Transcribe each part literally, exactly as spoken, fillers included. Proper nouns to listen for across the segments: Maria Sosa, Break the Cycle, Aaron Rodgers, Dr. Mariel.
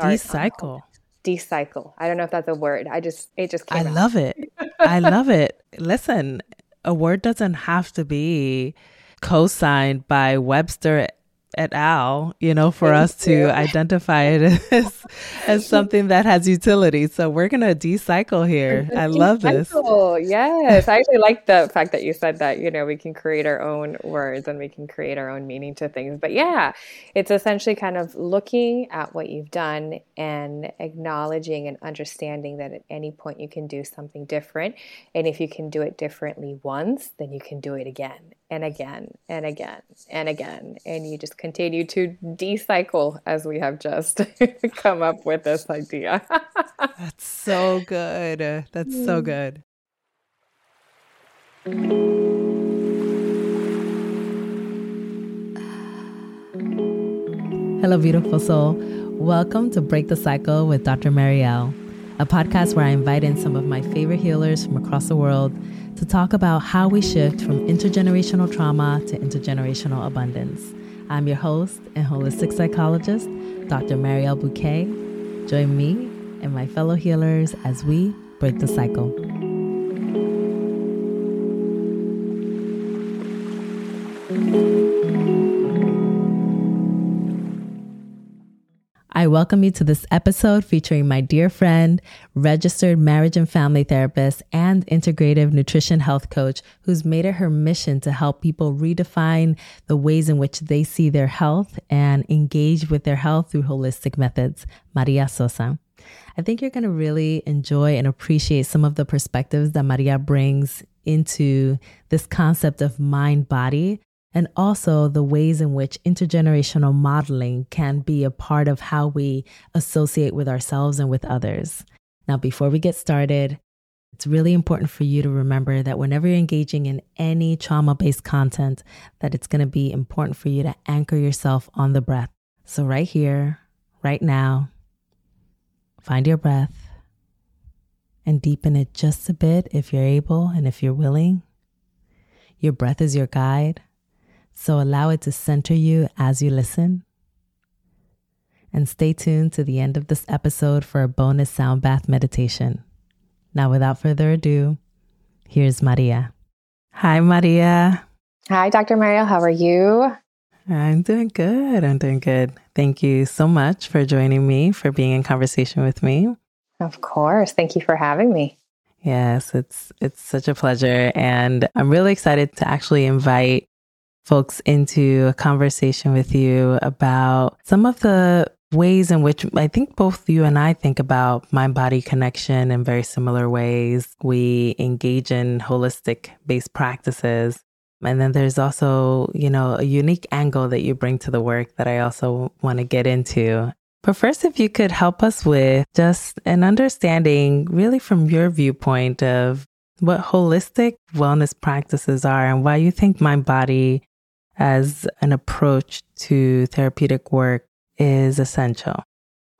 Decycle. Decycle. I don't know if that's a word. I just, it just came I out. love it. I love it. Listen, a word doesn't have to be co-signed by Webster et al., you know, for Thank us you. to identify it as, as something that has utility. So we're going to decycle here. I love this. Yes. I actually like the fact that you said that, you know, we can create our own words and we can create our own meaning to things. But yeah, it's essentially kind of looking at what you've done and acknowledging and understanding that at any point you can do something different. And if you can do it differently once, then you can do it again and again and again and again. And you just continue to decycle, as we have just come up with this idea. That's so good. That's so good. Hello, beautiful soul. Welcome to Break the Cycle with Doctor Mariel, a podcast where I invite in some of my favorite healers from across the world to talk about how we shift from intergenerational trauma to intergenerational abundance. I'm your host and holistic psychologist, Doctor Mariel Bouquet. Join me and my fellow healers as we break the cycle. I welcome you to this episode featuring my dear friend, registered marriage and family therapist and integrative nutrition health coach who's made it her mission to help people redefine the ways in which they see their health and engage with their health through holistic methods, Maria Sosa. I think you're going to really enjoy and appreciate some of the perspectives that Maria brings into this concept of mind-body, and also the ways in which intergenerational modeling can be a part of how we associate with ourselves and with others. Now, before we get started, it's really important for you to remember that whenever you're engaging in any trauma-based content, that it's going to be important for you to anchor yourself on the breath. So right here, right now, find your breath and deepen it just a bit if you're able and if you're willing. Your breath is your guide. So allow it to center you as you listen. And stay tuned to the end of this episode for a bonus sound bath meditation. Now, without further ado, here's Maria. Hi, Maria. Hi, Doctor Mariel. How are you? I'm doing good. I'm doing good. Thank you so much for joining me, for being in conversation with me. Of course. Thank you for having me. Yes, it's it's such a pleasure. And I'm really excited to actually invite folks into a conversation with you about some of the ways in which I think both you and I think about mind-body connection in very similar ways. We engage in holistic-based practices. And then there's also, you know, a unique angle that you bring to the work that I also want to get into. But first, if you could help us with just an understanding really from your viewpoint of what holistic wellness practices are and why you think mind-body as an approach to therapeutic work is essential.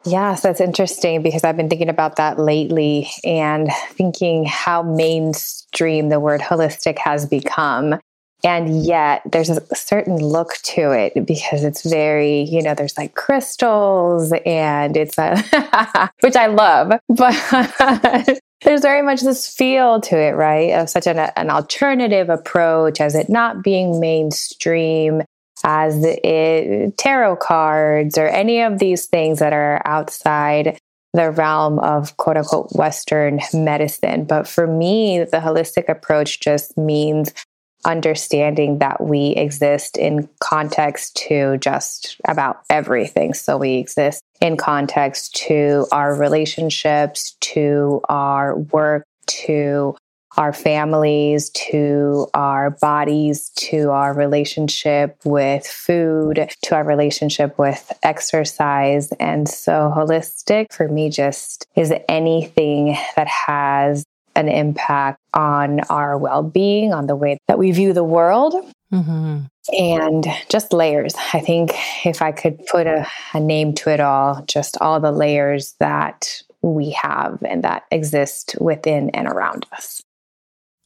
Yes, that's interesting because I've been thinking about that lately and thinking how mainstream the word holistic has become. And yet there's a certain look to it because it's very, you know, there's like crystals and it's a, which I love, but there's very much this feel to it, right? Of such an, an alternative approach as it not being mainstream, as it, tarot cards or any of these things that are outside the realm of quote unquote Western medicine. But for me, the holistic approach just means understanding that we exist in context to just about everything. So we exist in context to our relationships, to our work, to our families, to our bodies, to our relationship with food, to our relationship with exercise. And so holistic for me just is anything that has an impact on our well-being, on the way that we view the world, mm-hmm. and just layers. I think if I could put a, a name to it all, just all the layers that we have and that exist within and around us.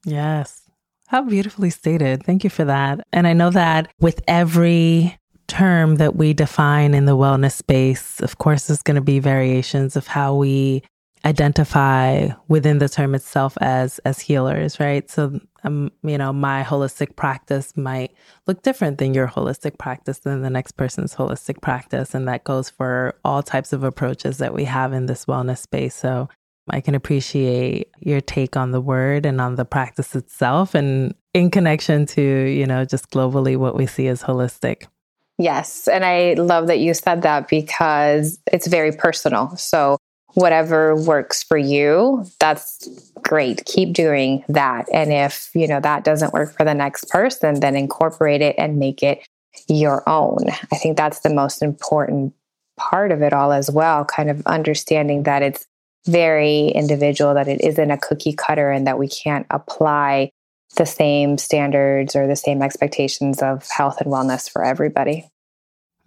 Yes. How beautifully stated. Thank you for that. And I know that with every term that we define in the wellness space. Of course, there's going to be variations of how we identify within the term itself as as healers, right? So, um, you know, my holistic practice might look different than your holistic practice than the next person's holistic practice. And that goes for all types of approaches that we have in this wellness space. So I can appreciate your take on the word and on the practice itself, and in connection to, you know, just globally what we see as holistic. Yes. And I love that you said that, because it's very personal. So whatever works for you, that's great. Keep doing that. And if, you know, that doesn't work for the next person, then incorporate it and make it your own. I think that's the most important part of it all as well, kind of understanding that it's very individual, that it isn't a cookie cutter, and that we can't apply the same standards or the same expectations of health and wellness for everybody.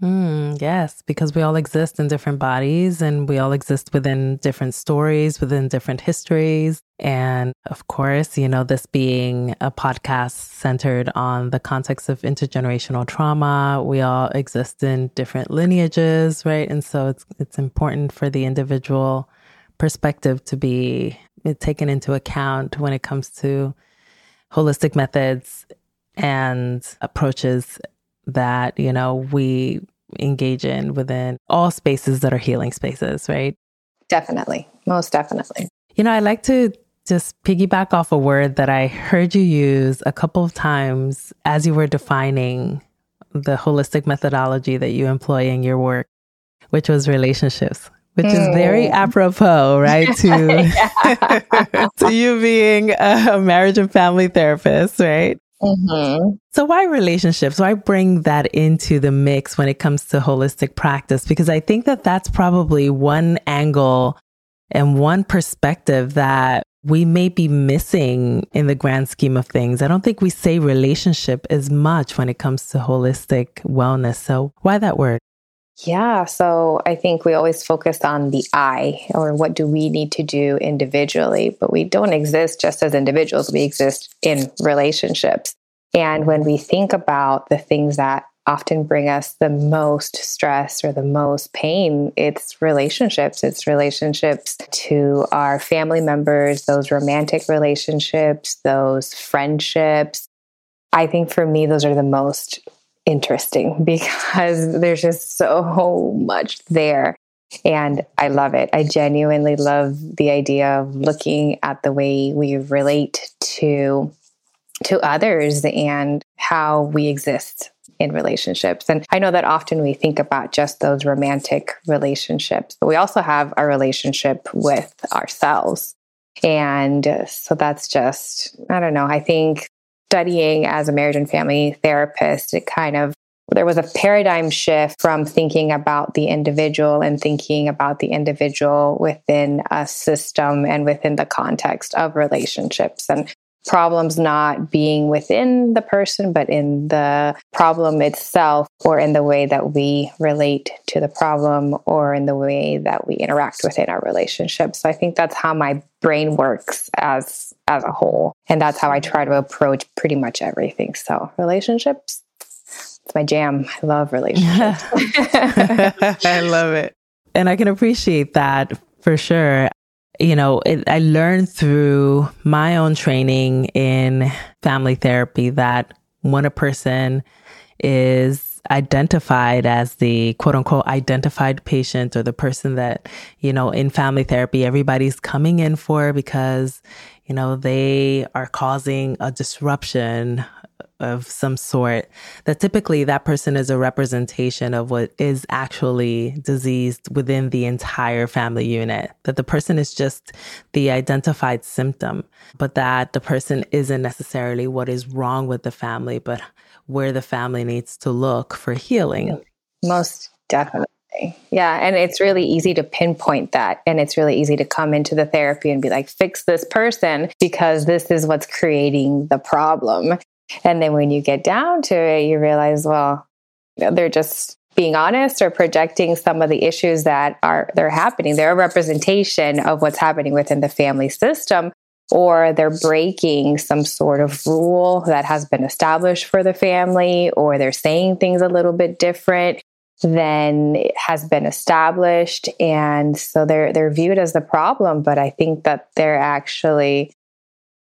Mm, yes, because we all exist in different bodies, and we all exist within different stories, within different histories. And of course, you know, this being a podcast centered on the context of intergenerational trauma, we all exist in different lineages, right? And so it's it's important for the individual perspective to be taken into account when it comes to holistic methods and approaches that, you know, we engage in within all spaces that are healing spaces, right? Definitely. Most definitely. You know, I like to just piggyback off a word that I heard you use a couple of times as you were defining the holistic methodology that you employ in your work, which was relationships. Which mm. is very apropos, right? To, to you being a marriage and family therapist, right? Mm-hmm. So why relationships? Why bring that into the mix when it comes to holistic practice? Because I think that that's probably one angle and one perspective that we may be missing in the grand scheme of things. I don't think we say relationship as much when it comes to holistic wellness. So why that word? Yeah. So I think we always focus on the I, or what do we need to do individually, but we don't exist just as individuals. We exist in relationships. And when we think about the things that often bring us the most stress or the most pain, it's relationships. It's relationships to our family members, those romantic relationships, those friendships. I think for me, those are the most interesting, because there's just so much there. And I love it. I genuinely love the idea of looking at the way we relate to, to others and how we exist in relationships. And I know that often we think about just those romantic relationships, but we also have our relationship with ourselves. And so that's just, I don't know, I think studying as a marriage and family therapist, it kind of, there was a paradigm shift from thinking about the individual and thinking about the individual within a system and within the context of relationships, and problems not being within the person, but in the problem itself, or in the way that we relate to the problem, or in the way that we interact within our relationships. So I think that's how my brain works as as a whole. And that's how I try to approach pretty much everything. So relationships, it's my jam. I love relationships. I love it. And I can appreciate that for sure. You know, it, I learned through my own training in family therapy that when a person is identified as the quote unquote identified patient, or the person that, you know, in family therapy, everybody's coming in for because, you know, they are causing a disruption of some sort, that typically that person is a representation of what is actually diseased within the entire family unit, that the person is just the identified symptom, but that the person isn't necessarily what is wrong with the family, but where the family needs to look for healing. Most definitely. Yeah. And it's really easy to pinpoint that. And it's really easy to come into the therapy and be like, fix this person because this is what's creating the problem. And then when you get down to it, you realize, well, they're just being honest or projecting some of the issues that are they're happening. They're a representation of what's happening within the family system, or they're breaking some sort of rule that has been established for the family, or they're saying things a little bit different than it has been established. And so they're they're viewed as the problem, but I think that they're actually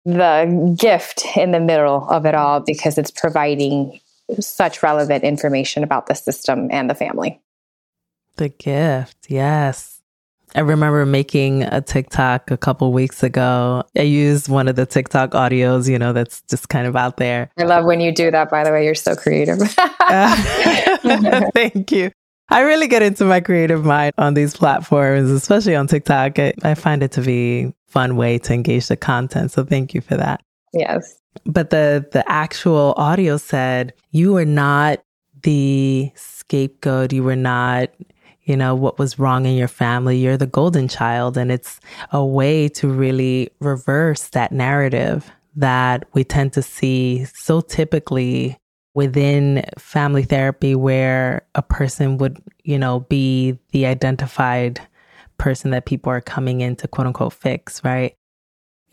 the gift in the middle of it all, because it's providing such relevant information about the system and the family. The gift, yes. I remember making a TikTok a couple weeks ago. I used one of the TikTok audios, you know, that's just kind of out there. I love when you do that, by the way. You're so creative. uh, thank you. I really get into my creative mind on these platforms, especially on TikTok. I, I find it to be a fun way to engage the content. So thank you for that. Yes. But the the actual audio said, you were not the scapegoat. You were not, you know, what was wrong in your family. You're the golden child. And it's a way to really reverse that narrative that we tend to see so typically within family therapy, where a person would, you know, be the identified person that people are coming in to quote unquote fix, right?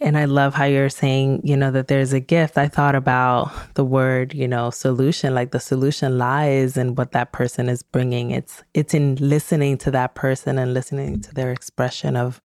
And I love how you're saying, you know, that there's a gift. I thought about the word, you know, solution, like the solution lies in what that person is bringing. It's it's in listening to that person and listening to their expression of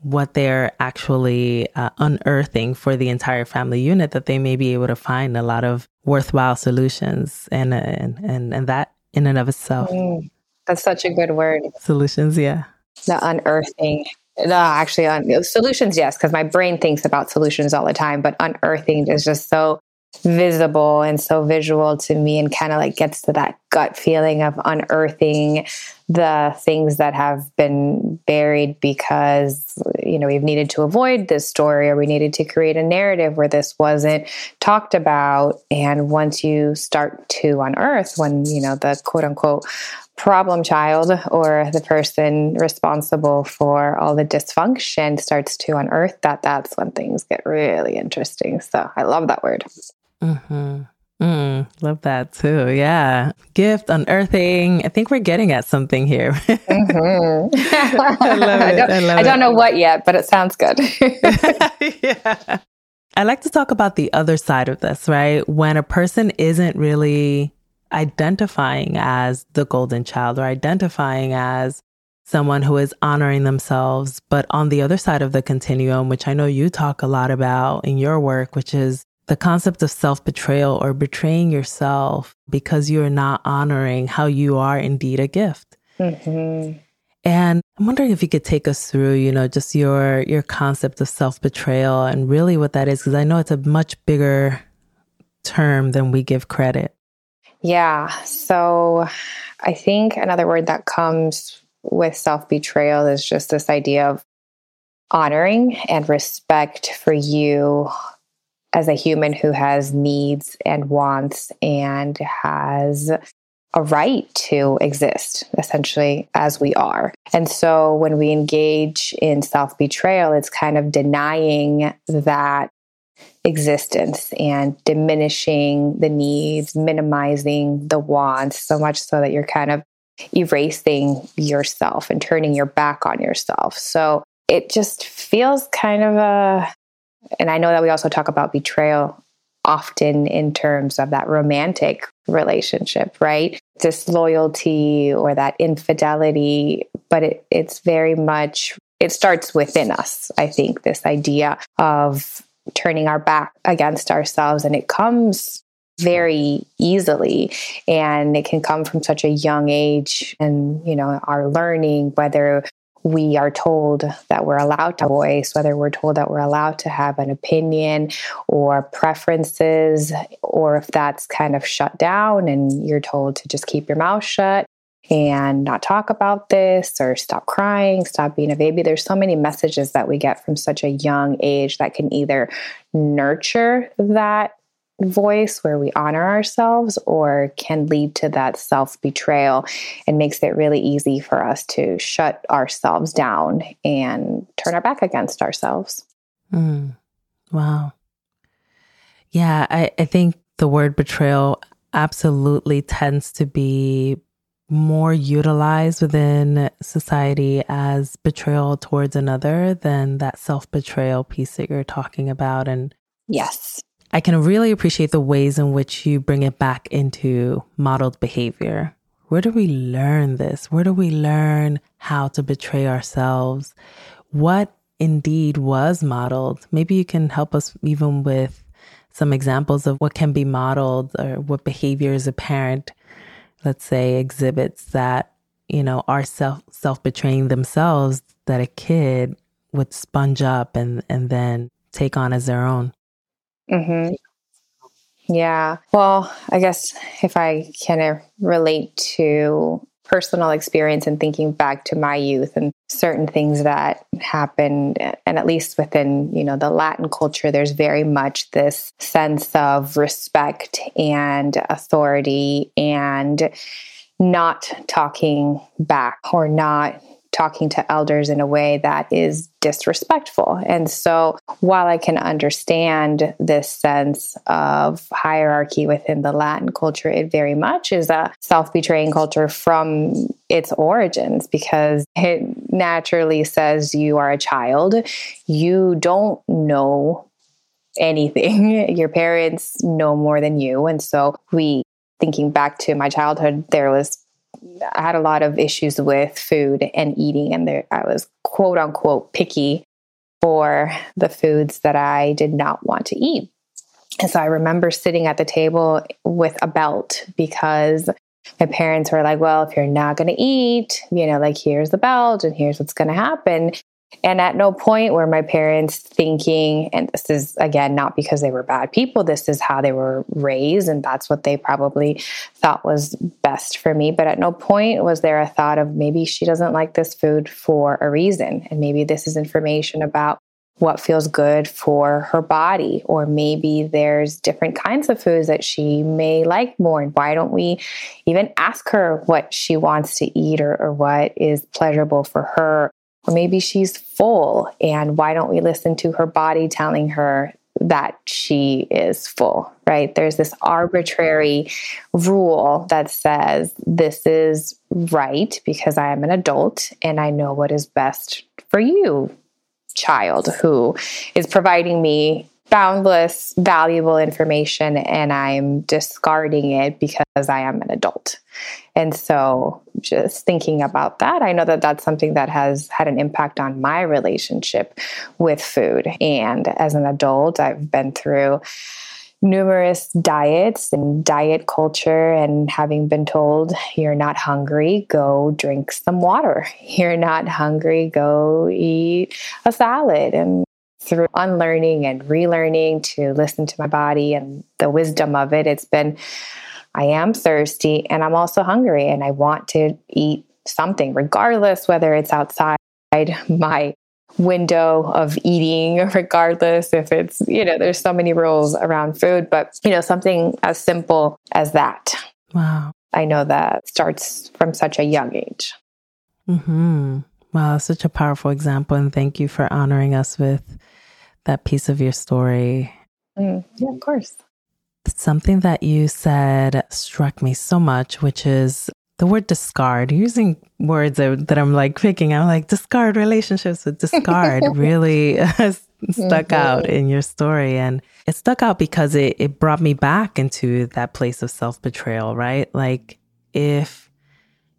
what they're actually uh, unearthing for the entire family unit, that they may be able to find a lot of worthwhile solutions. And, and, and, and that in and of itself. Mm, that's such a good word. Solutions, yeah. The unearthing. No, actually, un- solutions, yes, because my brain thinks about solutions all the time, but unearthing is just so visible and so visual to me, and kind of like gets to that gut feeling of unearthing the things that have been buried because, you know, we've needed to avoid this story, or we needed to create a narrative where this wasn't talked about. And once you start to unearth, when, you know, the quote unquote problem child or the person responsible for all the dysfunction starts to unearth that, that's when things get really interesting. So I love that word. Mm-hmm. Mm, love that too. Yeah. Gift, unearthing. I think we're getting at something here. Mm-hmm. I love it. I don't, I love I don't it. know what yet, but it sounds good. Yeah. I like to talk about the other side of this, right? When a person isn't really identifying as the golden child, or identifying as someone who is honoring themselves. But on the other side of the continuum, which I know you talk a lot about in your work, which is the concept of self-betrayal, or betraying yourself because you're not honoring how you are indeed a gift. Mm-hmm. And I'm wondering if you could take us through, you know, just your your concept of self-betrayal and really what that is, because I know it's a much bigger term than we give credit. Yeah. So I think another word that comes with self-betrayal is just this idea of honoring and respect for you as a human who has needs and wants and has a right to exist, essentially, as we are. And so when we engage in self-betrayal, it's kind of denying that existence and diminishing the needs, minimizing the wants, so much so that you're kind of erasing yourself and turning your back on yourself. So it just feels kind of a, and I know that we also talk about betrayal often in terms of that romantic relationship, right? Disloyalty or that infidelity, but it, it's very much, it starts within us, I think, this idea of turning our back against ourselves. And it comes very easily, and it can come from such a young age. And, you know, our learning, whether we are told that we're allowed to voice, whether we're told that we're allowed to have an opinion or preferences, or if that's kind of shut down and you're told to just keep your mouth shut and not talk about this, or stop crying, stop being a baby. There's so many messages that we get from such a young age that can either nurture that voice where we honor ourselves, or can lead to that self-betrayal, and makes it really easy for us to shut ourselves down and turn our back against ourselves. Mm. Wow. Yeah, I, I think the word betrayal absolutely tends to be more utilized within society as betrayal towards another than that self-betrayal piece that you're talking about. And yes, I can really appreciate the ways in which you bring it back into modeled behavior. Where do we learn this? Where do we learn how to betray ourselves? What indeed was modeled? Maybe you can help us even with some examples of what can be modeled or what behaviors a parent, let's say, exhibits that, you know, are self, self-betraying themselves that a kid would sponge up and, and then take on as their own. Mm-hmm. Yeah. Well, I guess if I can relate to personal experience and thinking back to my youth and certain things that happened, and at least within, you know, the Latin culture, there's very much this sense of respect and authority and not talking back or not talking to elders in a way that is disrespectful. And so while I can understand this sense of hierarchy within the Latin culture, it very much is a self-betraying culture from its origins, because it naturally says you are a child, you don't know anything, your parents know more than you. And so we, thinking back to my childhood, there was I had a lot of issues with food and eating, and there, I was quote unquote picky for the foods that I did not want to eat. And so I remember sitting at the table with a belt because my parents were like, well, if you're not going to eat, you know, like here's the belt and here's what's going to happen. And at no point were my parents thinking, and this is, again, not because they were bad people, this is how they were raised, and that's what they probably thought was best for me. But at no point was there a thought of maybe she doesn't like this food for a reason, and maybe this is information about what feels good for her body, or maybe there's different kinds of foods that she may like more. And why don't we even ask her what she wants to eat or, or what is pleasurable for her? Or maybe she's full, and why don't we listen to her body telling her that she is full, right? There's this arbitrary rule that says this is right because I am an adult and I know what is best for you, child, who is providing me boundless, valuable information, and I'm discarding it because I am an adult. And so just thinking about that, I know that that's something that has had an impact on my relationship with food. And as an adult, I've been through numerous diets and diet culture, and having been told, you're not hungry, go drink some water. You're not hungry, go eat a salad. And through unlearning and relearning to listen to my body and the wisdom of it, it's been, I am thirsty and I'm also hungry and I want to eat something, regardless whether it's outside my window of eating, regardless if it's, you know, there's so many rules around food, but, you know, something as simple as that. Wow. I know that starts from such a young age. Mm-hmm. Wow, such a powerful example. And thank you for honoring us with that piece of your story. Mm, yeah, of course. Something that you said struck me so much, which is the word discard. You're using words that, that I'm like picking. I'm like, discard relationships with discard really stuck mm-hmm. out in your story. And it stuck out because it, it brought me back into that place of self-betrayal, right? Like if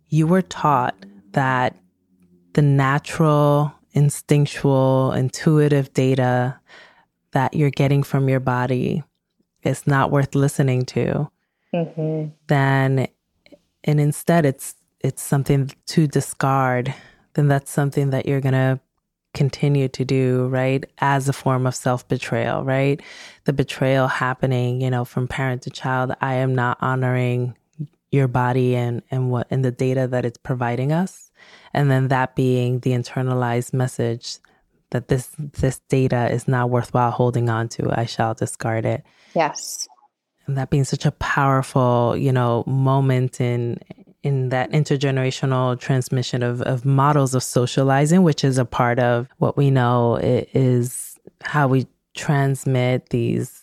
you were taught that the natural, instinctual, intuitive data that you're getting from your body is not worth listening to, mm-hmm. then, and instead it's it's something to discard, then that's something that you're going to continue to do, right? As a form of self-betrayal, right? The betrayal happening, you know, from parent to child, I am not honoring your body and, and what and the data that it's providing us. And then that being the internalized message that this this data is not worthwhile holding on to. I shall discard it. Yes. And that being such a powerful, you know, moment in in that intergenerational transmission of, of models of socializing, which is a part of what we know is how we transmit these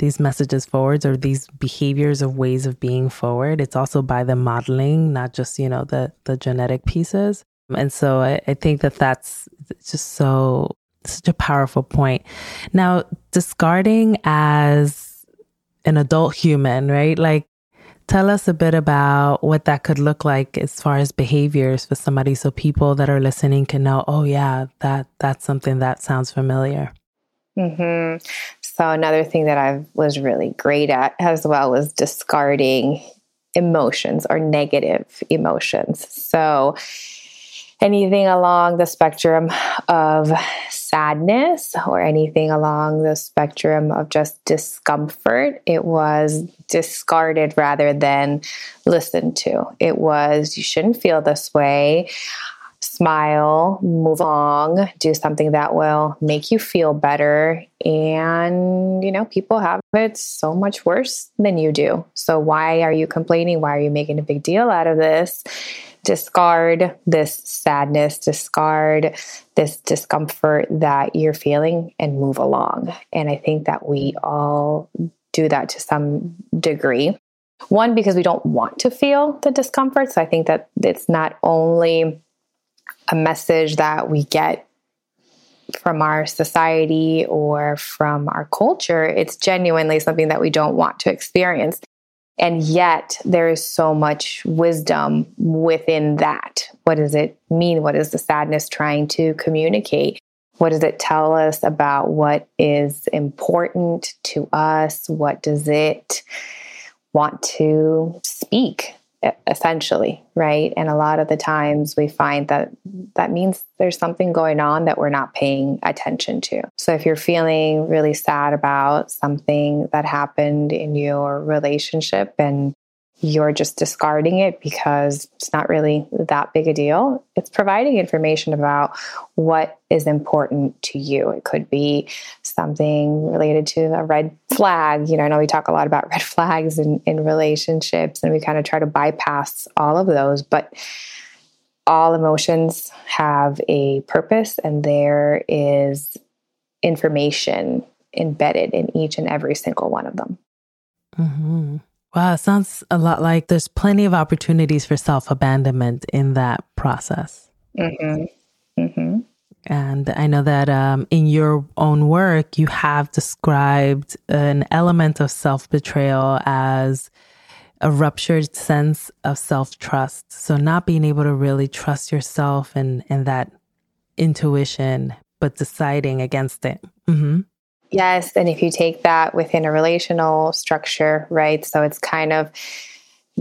these messages forwards or these behaviors of ways of being forward. It's also by the modeling, not just, you know, the the genetic pieces. And so I, I think that that's just so such a powerful point. Now, discarding as an adult human, right? Like, tell us a bit about what that could look like as far as behaviors for somebody, so people that are listening can know, oh yeah, that that's something that sounds familiar. Mm-hmm. So another thing that I was really great at as well was discarding emotions or negative emotions. So anything along the spectrum of sadness or anything along the spectrum of just discomfort, it was discarded rather than listened to. It was, you shouldn't feel this way. Smile, move along, do something that will make you feel better. And, you know, people have it so much worse than you do. So why are you complaining? Why are you making a big deal out of this? Discard this sadness, discard this discomfort that you're feeling and move along. And I think that we all do that to some degree. One, because we don't want to feel the discomfort. So I think that it's not only a message that we get from our society or from our culture, it's genuinely something that we don't want to experience. And yet there is so much wisdom within that. What does it mean? What is the sadness trying to communicate? What does it tell us about what is important to us? What does it want to speak, essentially, right? And a lot of the times we find that that means there's something going on that we're not paying attention to. So if you're feeling really sad about something that happened in your relationship and you're just discarding it because it's not really that big a deal, it's providing information about what is important to you. It could be something related to a red flag. You know, I know we talk a lot about red flags in, in relationships, and we kind of try to bypass all of those, but all emotions have a purpose, and there is information embedded in each and every single one of them. Mm-hmm. Wow, it sounds a lot like there's plenty of opportunities for self-abandonment in that process. Mm-hmm. Mm-hmm. And I know that um, in your own work, you have described an element of self-betrayal as a ruptured sense of self-trust. So not being able to really trust yourself and, and that intuition, but deciding against it. Mm-hmm. Yes. And if you take that within a relational structure, right? So it's kind of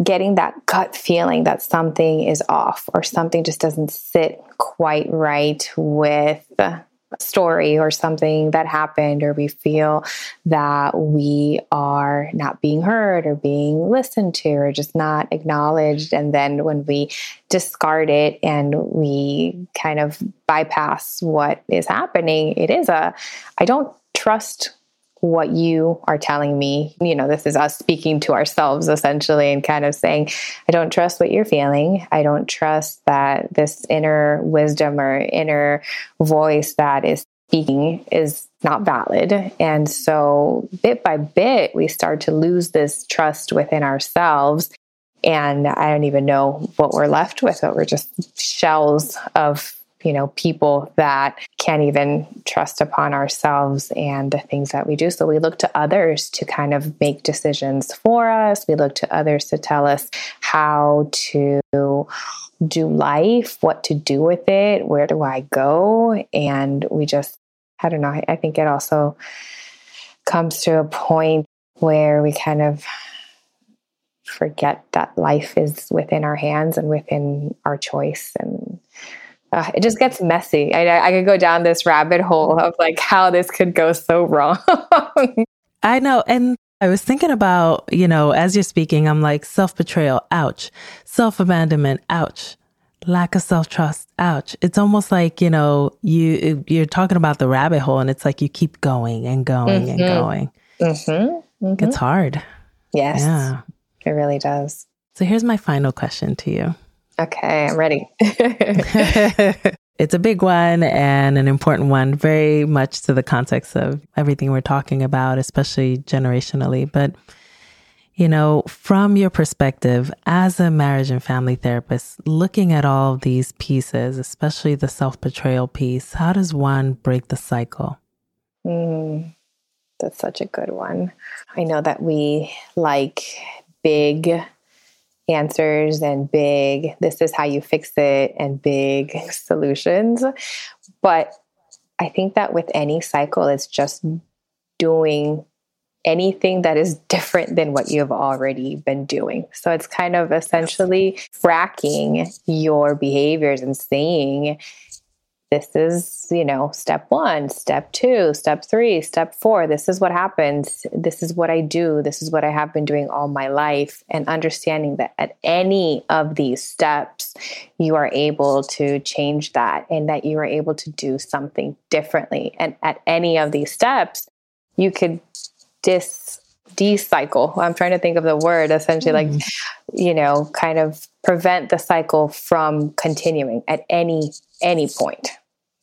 getting that gut feeling that something is off or something just doesn't sit quite right with a story or something that happened, or we feel that we are not being heard or being listened to or just not acknowledged. And then when we discard it and we kind of bypass what is happening, it is a, I don't trust what you are telling me. You know, this is us speaking to ourselves essentially and kind of saying, I don't trust what you're feeling. I don't trust that this inner wisdom or inner voice that is speaking is not valid. And so bit by bit, we start to lose this trust within ourselves. And I don't even know what we're left with, but we're just shells of you know, people that can't even trust upon ourselves and the things that we do. So we look to others to kind of make decisions for us. We look to others to tell us how to do life, what to do with it, where do I go? And we just, I don't know, I think it also comes to a point where we kind of forget that life is within our hands and within our choice, and Uh, it just gets messy. I, I could go down this rabbit hole of like how this could go so wrong. I know. And I was thinking about, you know, as you're speaking, I'm like self-betrayal, ouch. Self-abandonment, ouch. Lack of self-trust, ouch. It's almost like, you know, you, you're talking about the rabbit hole and it's like you keep going and going mm-hmm. and going. Mm-hmm. Mm-hmm. It's hard. Yes. Yeah. It really does. So here's my final question to you. Okay, I'm ready. It's a big one and an important one, very much to the context of everything we're talking about, especially generationally. But, you know, from your perspective as a marriage and family therapist, looking at all of these pieces, especially the self-betrayal piece, how does one break the cycle? Mm, that's such a good one. I know that we like big answers and big, this is how you fix it, and big solutions. But I think that with any cycle, it's just doing anything that is different than what you have already been doing. So it's kind of essentially fracking your behaviors and saying, this is, you know, step one, step two, step three, step four. This is what happens. This is what I do. This is what I have been doing all my life. And understanding that at any of these steps, you are able to change that and that you are able to do something differently. And at any of these steps, you could dis de-cycle. I'm trying to think of the word, essentially, mm. like, you know, kind of prevent the cycle from continuing at any any point.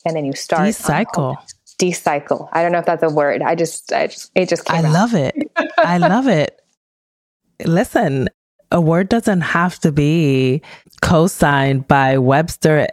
And then you start de-cycle. De-cycle. I don't know if that's a word. I just, I just it just came I out. love it. I love it. Listen, a word doesn't have to be co-signed by Webster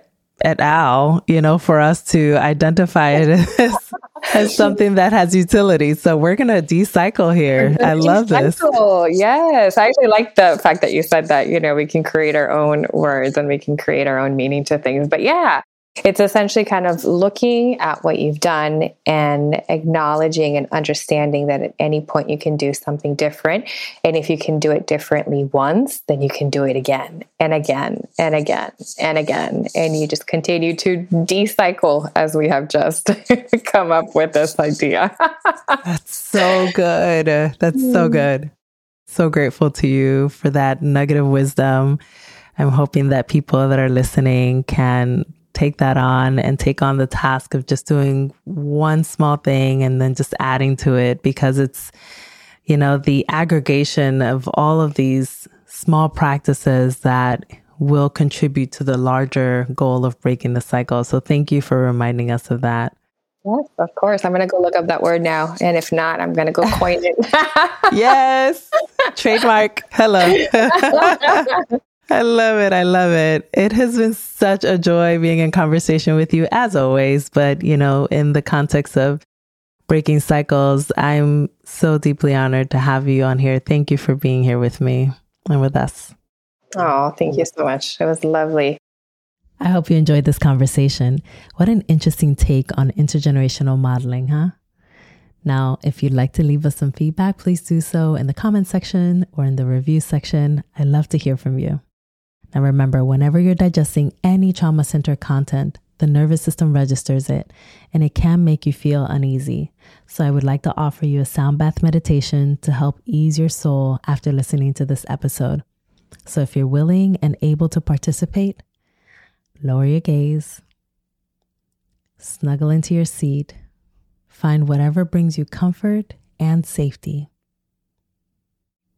et al., you know, for us to identify it as, as something that has utility. So we're going to de-cycle here. I love de-cycle. This. Yes. I actually like the fact that you said that, you know, we can create our own words and we can create our own meaning to things. But yeah, it's essentially kind of looking at what you've done and acknowledging and understanding that at any point you can do something different. And if you can do it differently once, then you can do it again and again and again and again. And you just continue to de-cycle as we have just come up with this idea. That's so good. That's so good. So grateful to you for that nugget of wisdom. I'm hoping that people that are listening can take that on and take on the task of just doing one small thing and then just adding to it, because it's, you know, the aggregation of all of these small practices that will contribute to the larger goal of breaking the cycle. So thank you for reminding us of that. Yes, of course. I'm going to go look up that word now. And if not, I'm going to go coin it. Yes. Trademark. Hello. I love it. I love it. It has been such a joy being in conversation with you as always. But, you know, in the context of breaking cycles, I'm so deeply honored to have you on here. Thank you for being here with me and with us. Oh, thank you so much. It was lovely. I hope you enjoyed this conversation. What an interesting take on intergenerational modeling, huh? Now, if you'd like to leave us some feedback, please do so in the comment section or in the review section. I'd love to hear from you. Now remember, whenever you're digesting any trauma-centered content, the nervous system registers it, and it can make you feel uneasy. So I would like to offer you a sound bath meditation to help ease your soul after listening to this episode. So if you're willing and able to participate, lower your gaze, snuggle into your seat, find whatever brings you comfort and safety.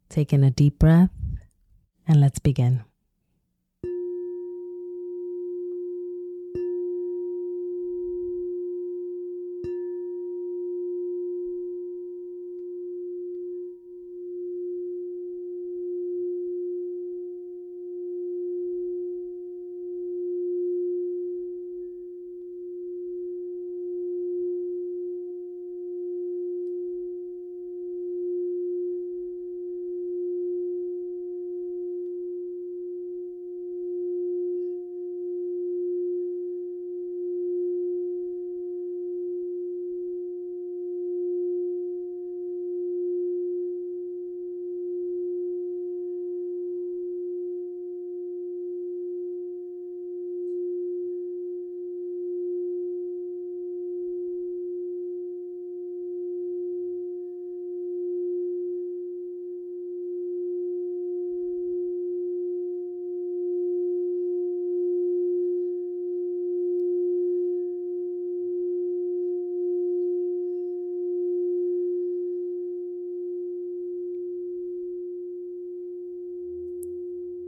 Take in a deep breath, and let's begin.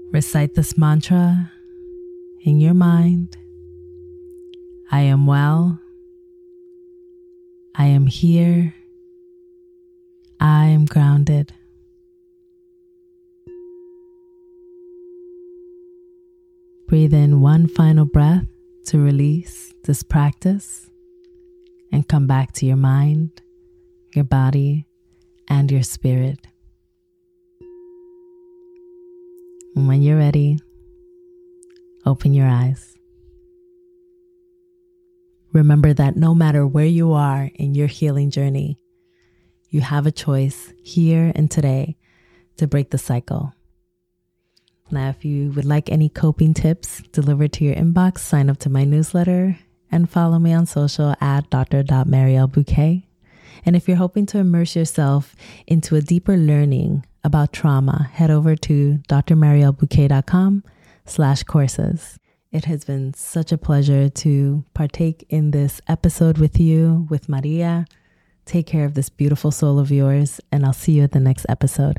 Recite this mantra in your mind I am well. I am here. I am grounded. Breathe in one final breath to release this practice and come back to your mind, your body, and your spirit. And when you're ready, open your eyes. Remember that no matter where you are in your healing journey, you have a choice here and today to break the cycle. Now, if you would like any coping tips delivered to your inbox, sign up to my newsletter and follow me on social at Doctor Mariel Bouquet. And if you're hoping to immerse yourself into a deeper learning about trauma, head over to drmarielbouquet.com slash courses. It has been such a pleasure to partake in this episode with you, with Maria. Take care of this beautiful soul of yours, and I'll see you at the next episode.